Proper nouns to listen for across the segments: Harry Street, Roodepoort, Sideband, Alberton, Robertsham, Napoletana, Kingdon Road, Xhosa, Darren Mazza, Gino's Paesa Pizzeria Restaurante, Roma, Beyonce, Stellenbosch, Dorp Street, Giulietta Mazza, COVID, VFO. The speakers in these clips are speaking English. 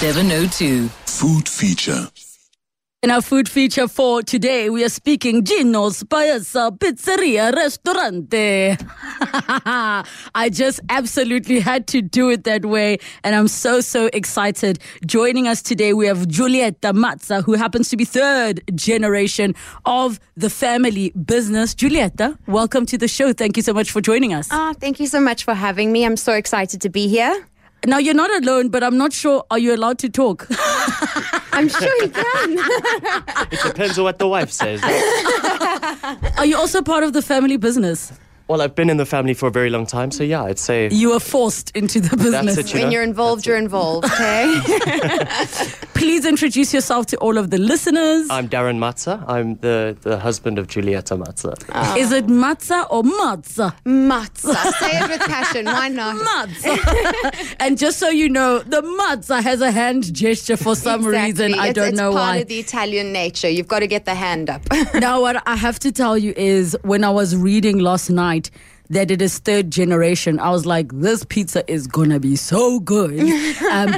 702. Food feature. In our food feature for today, we are speaking Gino's Paesa Pizzeria Restaurante. I just absolutely had to do it that way, and I'm so excited. Joining us today, we have Giulietta Mazza, who happens to be third generation of the family business. Giulietta, welcome to the show. Thank you so much for joining us. Thank you so much for having me. I'm so excited to be here. Now, you're not alone, but I'm not sure, are you allowed to talk? I'm sure you can. It depends on what the wife says. Are you also part of the family business? Well, I've been in the family for a very long time, so yeah, I'd say... You were forced into the business. That's it, you know? When you're involved, you're involved, okay? Please introduce yourself to all of the listeners. I'm Darren Mazza. I'm the husband of Giulietta Mazza. Oh. Is it Mazza or Mazza? Mazza. Say it with passion. Why not? Mazza. And just so you know, the Mazza has a hand gesture for some reason. I don't know why. It's part of the Italian nature. You've got to get the hand up. Now, what I have to tell you is when I was reading last night, that it is third generation, I was like, this pizza is gonna be so good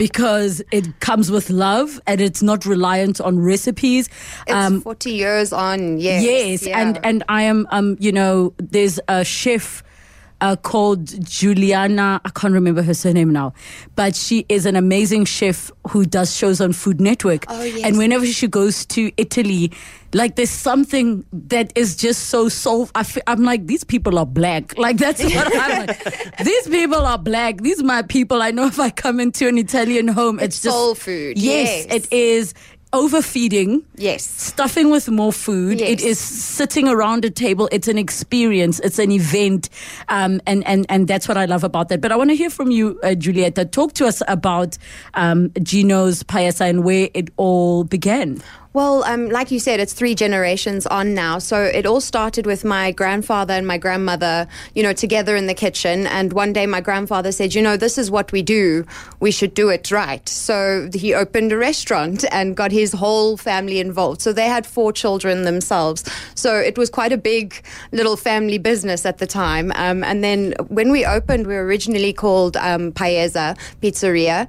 because it comes with love and it's not reliant on recipes. It's 40 years on, yes. Yes, yeah. and I am, you know, there's a chef called Giuliana, I can't remember her surname now, but she is an amazing chef who does shows on Food Network. Oh, yes. And whenever she goes to Italy, like there's something that is just so soul. I'm like, these people are black. Like that's what I'm like. These people are black. These are my people. I know if I come into an Italian home, it's just soul food. Yes, it is. Overfeeding, yes. Stuffing with more food. Yes. It is sitting around a table. It's an experience. It's an event, and that's what I love about that. But I want to hear from you, Giulietta. Talk to us about Gino's Paesa and where it all began. Well, like you said, it's three generations on now. So it all started with my grandfather and my grandmother, you know, together in the kitchen. And one day my grandfather said, you know, this is what we do. We should do it right. So he opened a restaurant and got his whole family involved. So they had four children themselves. So it was quite a big little family business at the time. And then when we opened, we were originally called Paesa Pizzeria.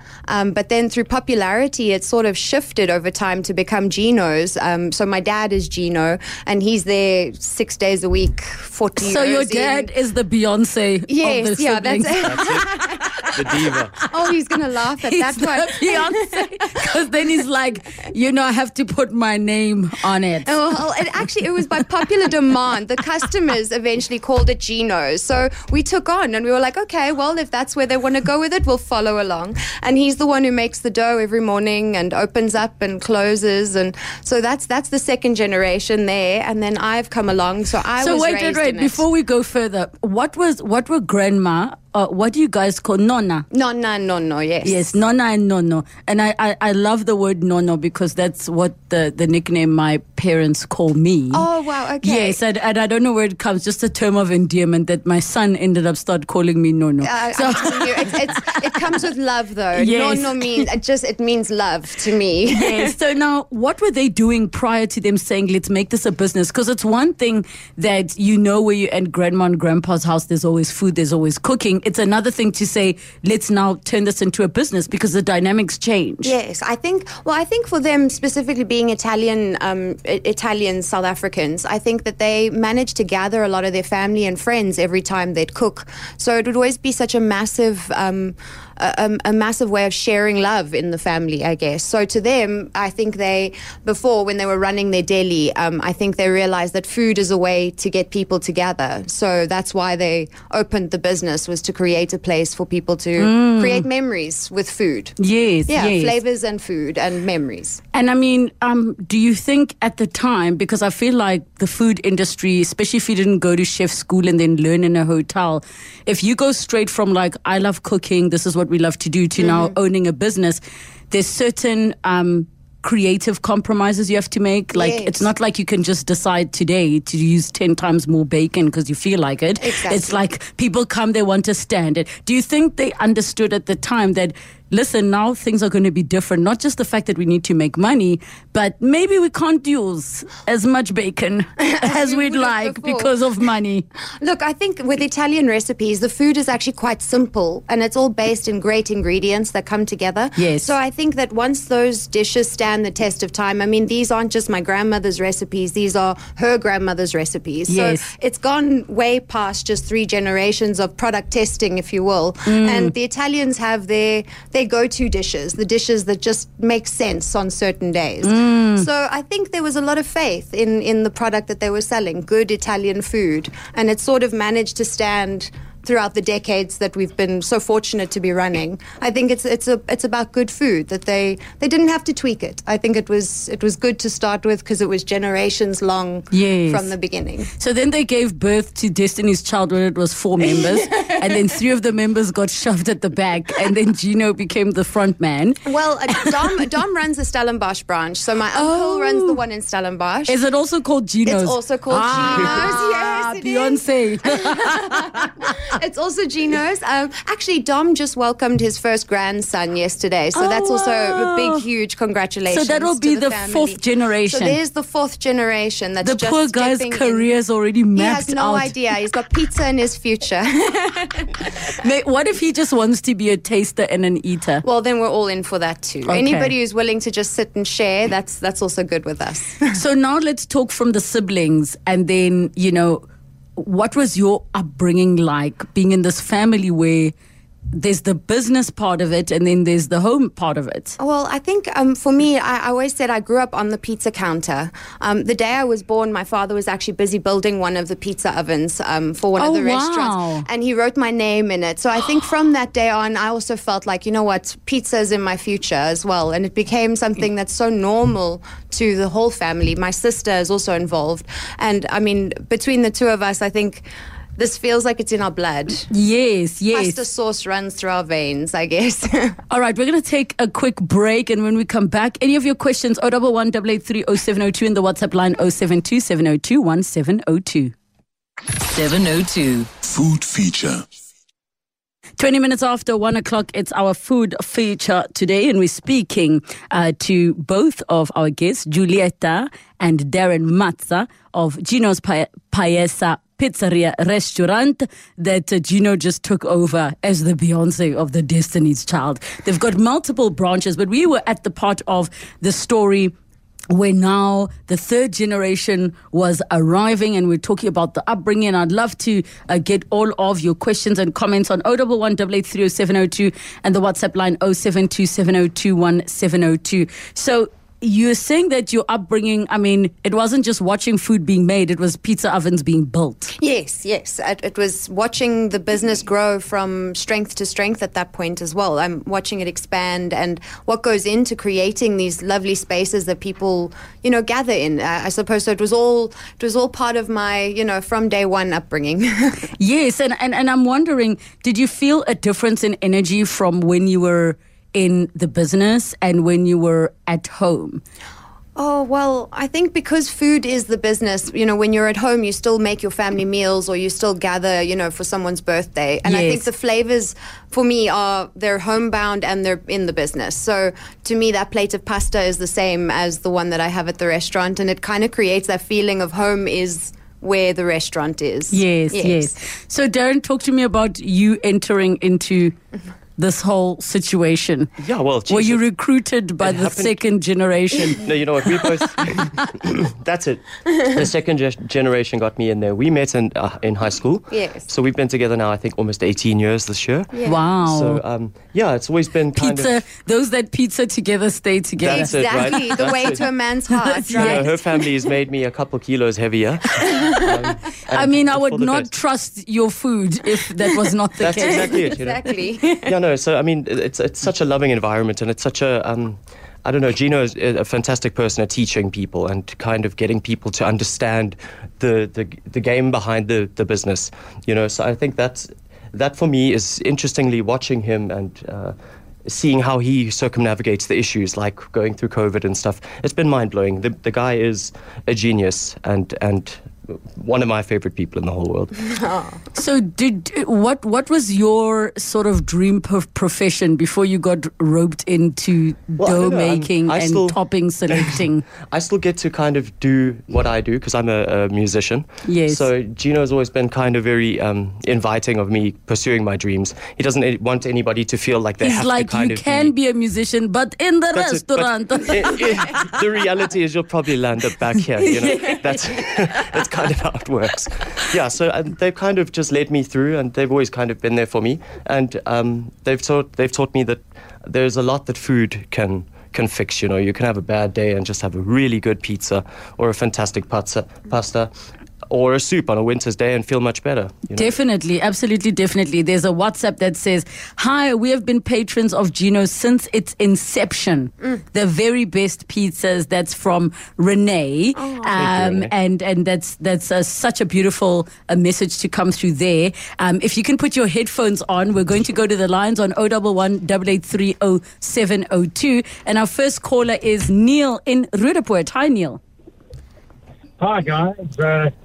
But then through popularity, it sort of shifted over time to become Gino. So my dad is Gino, and he's there 6 days a week, 40 years. So your dad is the Beyonce. Yes, of the siblings. That's it. The diva. Oh, he's gonna laugh at that one. Beyonce, because then he's like, you know, I have to put my name on it. Well, it was by popular demand. The customers eventually called it Gino's, so we took on, and we were like, okay, well, if that's where they want to go with it, we'll follow along. And he's the one who makes the dough every morning and opens up and closes and. So that's the second generation there, and then I've come along. So wait. Before we go further, what were grandma? What do you guys call nonna? Nonna, nonno, yes. Yes, nonna and nonno. And I love the word nonno because that's what the nickname my parents call me. Oh, wow, okay. Yes, and I don't know where it comes, just a term of endearment that my son ended up start calling me nonno. It comes with love, though. Yes. Nonno means, it means love to me. Yes, so now, what were they doing prior to them saying, let's make this a business? Because it's one thing that you know where you at grandma and grandpa's house, there's always food, there's always cooking. It's another thing to say, let's now turn this into a business because the dynamics change. Yes, I think for them specifically being Italian South Africans, I think that they managed to gather a lot of their family and friends every time they'd cook. So it would always be such a massive way of sharing love in the family, I guess. So to them, I think when they were running their deli, I think they realized that food is a way to get people together. So that's why they opened the business, was to create a place for people to create memories with food. Yes, yeah, yes. Flavors and food and memories. And I mean, do you think at the time, because I feel like the food industry, especially if you didn't go to chef school and then learn in a hotel, if you go straight from like, I love cooking, this is what we love to do, to now owning a business, there's certain creative compromises you have to make. Like, yes. It's not like you can just decide today to use 10 times more bacon because you feel like it. Exactly. It's like people come, they want a standard. Do you think they understood at the time that listen, now things are going to be different. Not just the fact that we need to make money, but maybe we can't use as much bacon as we'd like because of money. Look, I think with Italian recipes, the food is actually quite simple, and it's all based in great ingredients that come together. Yes. So I think that once those dishes stand the test of time, I mean, these aren't just my grandmother's recipes. These are her grandmother's recipes. Yes. So it's gone way past just 3 generations of product testing, if you will. Mm. And the Italians have their go-to dishes, the dishes that just make sense on certain days. Mm. So I think there was a lot of faith in the product that they were selling, good Italian food. And it sort of managed to stand throughout the decades that we've been so fortunate to be running. I think it's about good food, that they didn't have to tweak it. I think it was good to start with because it was generations long from the beginning. So then they gave birth to Destiny's Child when it was 4 members, and then 3 of the members got shoved at the back, and then Gino became the front man. Well, Dom runs the Stellenbosch branch, so my uncle runs the one in Stellenbosch. Is it also called Gino's? It's also called Gino's, yes. Beyonce. It's also Gino's. Actually, Dom just welcomed his first grandson yesterday. So that's also a big, huge congratulations. So that'll be the 4th generation. So there's the 4th generation. That's the just poor guy's career's already mapped out. He has no idea. He's got pizza in his future. What if he just wants to be a taster and an eater? Well, then we're all in for that too. Okay. Anybody who's willing to just sit and share, that's also good with us. So now let's talk from the siblings, and then, you know, what was your upbringing like, being in this family where there's the business part of it and then there's the home part of it? Well, I think for me, I always said I grew up on the pizza counter. The day I was born, my father was actually busy building one of the pizza ovens for one of the restaurants. And he wrote my name in it. So I think from that day on, I also felt like, you know what, pizza is in my future as well. And it became something that's so normal to the whole family. My sister is also involved. And I mean, between the 2 of us, I think this feels like it's in our blood. Yes, yes. Pasta sauce runs through our veins, I guess. All right, we're going to take a quick break. And when we come back, any of your questions, 011-883-0702 and the WhatsApp line 072-702-1702. 702. Food feature. 20 minutes after 1 o'clock, it's our food feature today. And we're speaking to both of our guests, Giulietta and Darren Mazza of Gino's Paesa Pizzeria Restaurante, that Gino just took over as the Beyonce of the Destiny's Child. They've got multiple branches, but we were at the part of the story where now the 3rd generation was arriving, and we're talking about the upbringing. And I'd love to get all of your questions and comments on 011-883-0702 and the WhatsApp line 072-702-1702. So you're saying that your upbringing, I mean, it wasn't just watching food being made, it was pizza ovens being built. Yes, yes. It was watching the business grow from strength to strength at that point as well. I'm watching it expand, and what goes into creating these lovely spaces that people, you know, gather in. I suppose so. It was all part of my, you know, from day one upbringing. Yes, and I'm wondering, did you feel a difference in energy from when you were in the business and when you were at home? Oh, well, I think because food is the business, you know, when you're at home, you still make your family meals or you still gather, you know, for someone's birthday. And yes. I think the flavors for me are, they're homebound and they're in the business. So to me, that plate of pasta is the same as the one that I have at the restaurant. And it kind of creates that feeling of home is where the restaurant is. Yes, yes. Yes. So Darren, talk to me about you entering into this whole situation. Yeah, well, geez, were you recruited by the second generation? No, you know what? We both. That's it. The second generation got me in there. We met in high school. Yes. So we've been together now, I think, almost 18 years this year. Yeah. Wow. So yeah, it's always been kind pizza. Those that pizza together stay together. That's exactly. It, right? The that's way it. To a man's heart. That's right. You know, her family has made me a couple kilos heavier. I mean, I would not trust your food if that was not the case. That's exactly it. You know? Exactly. Yeah. No, so I mean, it's such a loving environment, and it's such a I don't know. Gino is a fantastic person at teaching people and kind of getting people to understand the game behind the business. You know, so I think that for me is interestingly watching him and seeing how he circumnavigates the issues, like going through COVID and stuff. It's been mind blowing. The guy is a genius, and one of my favorite people in the whole world. So what was your sort of dream profession before you got roped into dough making and topping selecting? I still get to kind of do what I do because I'm a musician. Yes. So Gino's always been kind of very inviting of me pursuing my dreams. He doesn't want anybody to feel like they have to kind of... He's like, you can be a musician, but in the restaurant. The reality is you'll probably land up back here, you know. Yeah. That's kind of how it works. Yeah, so they've kind of just led me through, and they've always kind of been there for me. And they've taught me that there's a lot that food can fix. You know, you can have a bad day and just have a really good pizza or a fantastic pasta. Or a soup on a winter's day and feel much better. You know? Definitely, absolutely, definitely. There's a WhatsApp that says, "Hi, we have been patrons of Gino's since its inception. The very best pizzas." That's from Renee. Thank you, Renee. And that's such a beautiful message to come through there. If you can put your headphones on, we're going to go to the lines on 011 883 0702. And our first caller is Neil in Roodepoort. Hi, Neil. Hi, guys.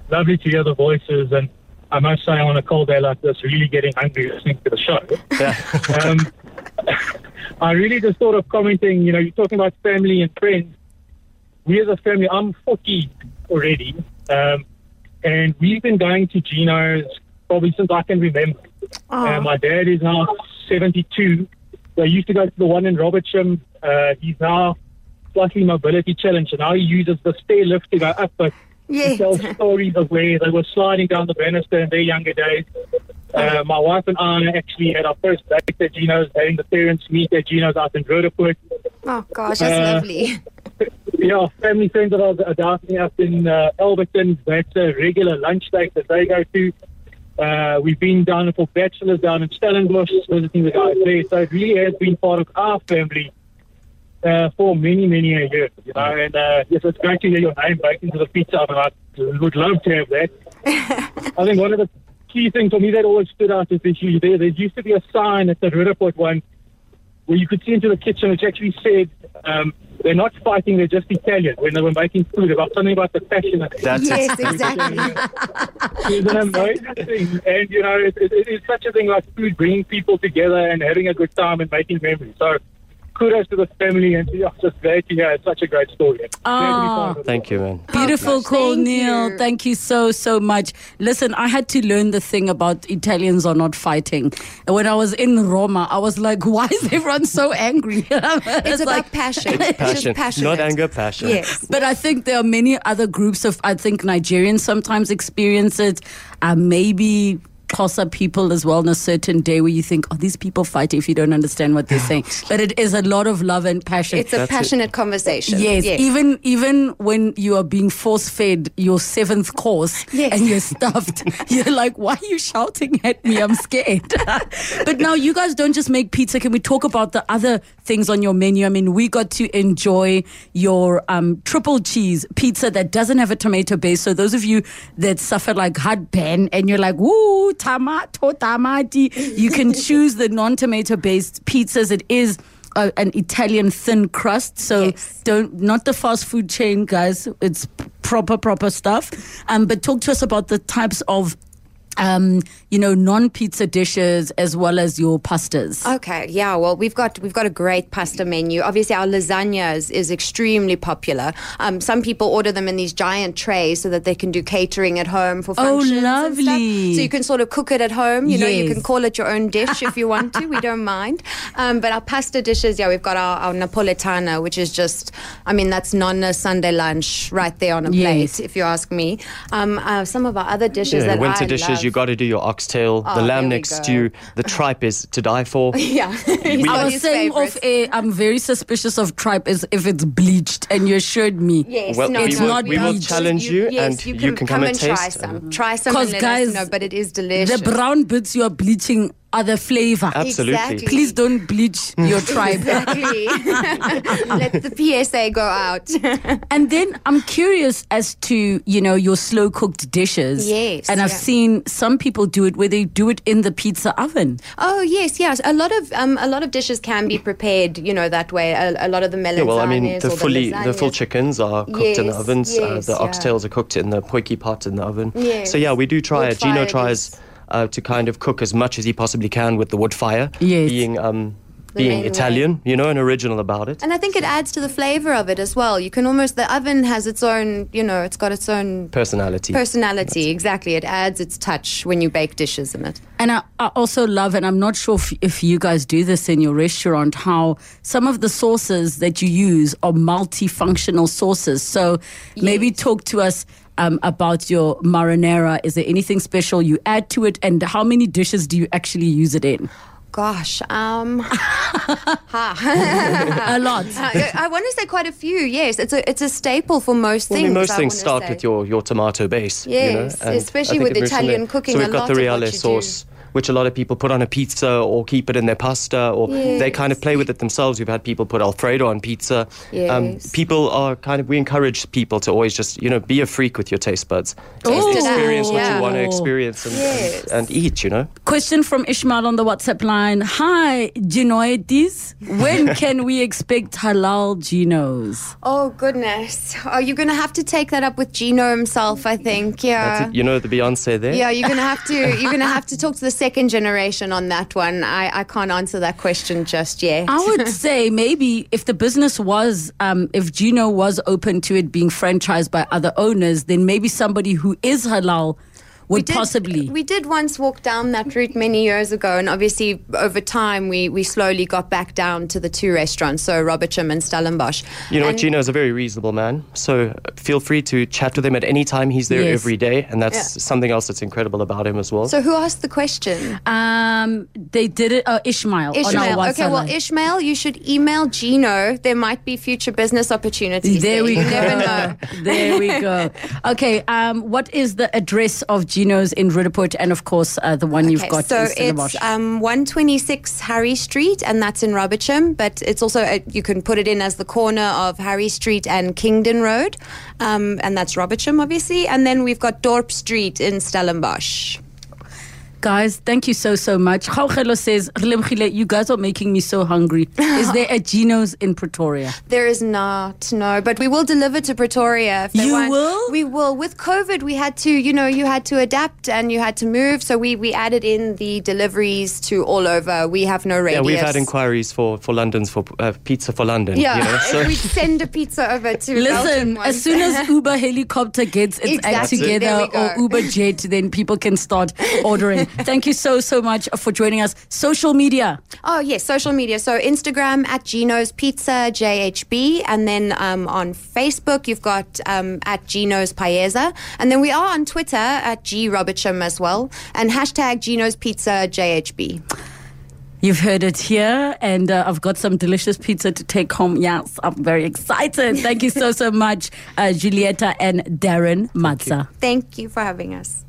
Lovely to hear the voices. And I must say, on a cold day like this, really getting hungry listening to the show. Yeah. I really just thought of commenting, you know, you're talking about family and friends. We as a family, I'm 40 already. And we've been going to Gino's probably since I can remember. My dad is now 72. They used to go to the one in Robertsham. He's now slightly mobility challenged, and now he uses the stair lift to go up, but he tells stories of where they were sliding down the banister in their younger days. My wife and I actually had our first date at Gino's, having the parents meet at Gino's out in Roodepoort. Oh, gosh, that's lovely. Yeah, family friends of ours are dancing up in Alberton. That's a regular lunch date that they go to. We've been down for bachelors down in Stellenbosch, visiting the guys there. So it really has been part of our family for many, many years, you know, and yes, it's great to hear your name baked into the pizza, and I would love to have that. I think one of the key things for me that always stood out is there used to be a sign at the Roodepoort one where you could see into the kitchen, which actually said, they're not fighting, they're just Italian. When they were making food, about something about the passion. Yes, exactly. It's an amazing thing. And, you know, it is such a thing like food, bringing people together and having a good time and making memories. So, kudos to the family, and just glad to hear. It's such a great story. Thank you, man. Beautiful call, Neil. Thank you so, so much. Listen, I had to learn the thing about Italians are not fighting. And when I was in Roma, I was like, why is everyone so angry? It's about like, passion. It's passion. Passion. Not anger, passion. Yes. But I think there are many other groups of, I think Nigerians sometimes experience it. Maybe Xhosa people as well on a certain day where you think, oh, these people fight if you don't understand what they're saying. But it is a lot of love and passion. It's a passionate conversation. Yes. Even when you are being force-fed your seventh course and you're stuffed, you're like, why are you shouting at me? I'm scared. But now you guys don't just make pizza. Can we talk about the other things on your menu? I mean, we got to enjoy your triple cheese pizza that doesn't have a tomato base. So those of you that suffer like heartburn and you're like, woo, tomato, tamati. You can choose the non-tomato based pizzas. It is an Italian thin crust. So not the fast food chain, guys. It's proper stuff. But talk to us about the types of non-pizza dishes as well as your pastas. Okay, yeah, well, we've got a great pasta menu. Obviously, our lasagna is extremely popular. Some people order them in these giant trays so that they can do catering at home for functions. Oh, lovely. And stuff. So you can sort of cook it at home. You know, you can call it your own dish if you want to. We don't mind. But our pasta dishes, we've got our Napoletana, which is just, I mean, that's Nonna's Sunday lunch right there on a plate, if you ask me. Some of our other dishes that winter dishes, you got to do your oxtail, the lamb neck stew, the tripe is to die for. Yeah. I was saying off air, I'm very suspicious of tripe as if it's bleached, and you assured me. Yes, well, it's not bleached. We will challenge you, and you can come and taste. Try some. Because, guys, but it is delicious. The brown bits you are bleaching other flavor. Absolutely. Exactly. Please don't bleach your tribe. Exactly. Let the PSA go out. And then I'm curious as to, you know, your slow cooked dishes. Yes. And I've seen some people do it where they do it in the pizza oven. Oh yes, yes. A lot of dishes can be prepared, you know, that way. A lot of the melanzanias. Yeah, well, I mean, the full chickens are cooked in the ovens. Yes, the oxtails are cooked in the poiki pot in the oven. Yes. So yeah, we do try. Gino tries. To kind of cook as much as he possibly can with the wood fire, being Italian, way. You know, and original about it. And I think it adds to the flavour of it as well. You can almost, the oven has its own, you know, it's got its own... Personality, that's exactly. It adds its touch when you bake dishes in it. And I also love, and I'm not sure if you guys do this in your restaurant, how some of the sauces that you use are multifunctional sauces. So maybe talk to us about your marinara. Is there anything special you add to it, and how many dishes do you actually use it in? Gosh, a lot. I want to say quite a few. Yes, it's a staple for most things. I mean, most things start with your tomato base. Yes, you know, especially with Italian cooking. So we've got the Riale sauce, which a lot of people put on a pizza or keep it in their pasta, or they kind of play with it themselves. We've had people put Alfredo on pizza. Yes. We encourage people to always just, you know, be a freak with your taste buds. Experience what you want to experience and eat, you know. Question from Ishmael on the WhatsApp line. Hi, Ginoettes. When can we expect halal Ginos? Oh, goodness. Oh, you're going to have to take that up with Gino himself, I think. Yeah. That's, you know, the Beyonce there. Yeah, you're going to have to talk to the second generation on that one. I can't answer that question just yet. I would say maybe if the business was, if Gino was open to it being franchised by other owners, then maybe somebody who is halal possibly. We did once walk down that route many years ago, and obviously over time we slowly got back down to the two restaurants, so Robertsham and Stellenbosch. You know what, Gino is a very reasonable man, so feel free to chat with him at any time. He's there every day, and that's something else that's incredible about him as well. So who asked the question? They did it, Ishmael. Okay, well, Ishmael, you should email Gino. There might be future business opportunities. There we go. You never know. There we go. Okay, what is the address of Gino's in Roodepoort, and of course the one you've got in Stellenbosch? So it's 126 Harry Street, and that's in Robertsham, but it's also you can put it in as the corner of Harry Street and Kingdon Road, and that's Robertsham obviously, and then we've got Dorp Street in Stellenbosch. Guys, thank you so much. Khawkhelo says, you guys are making me so hungry. Is there a Gino's in Pretoria? There is not, no. But we will deliver to Pretoria if they want. You will? We will. With COVID, we had to, you know, you had to adapt and you had to move. So we added in the deliveries to all over. We have no radius. Yeah, we've had inquiries for London's, for pizza for London. Yeah, you know, so. We send a pizza over to London. Listen, as soon as Uber helicopter gets its act together, or Uber jet, then people can start ordering. Thank you so much for joining us. Social media. Oh, yes, social media. So Instagram at Gino's Pizza, JHB. And then on Facebook, you've got at Gino's Paesa. And then we are on Twitter at G Robertsham as well. And hashtag Gino's Pizza, JHB. You've heard it here, and I've got some delicious pizza to take home. Yes, I'm very excited. Thank you so much, Giulietta and Darren Mazza. Thank you for having us.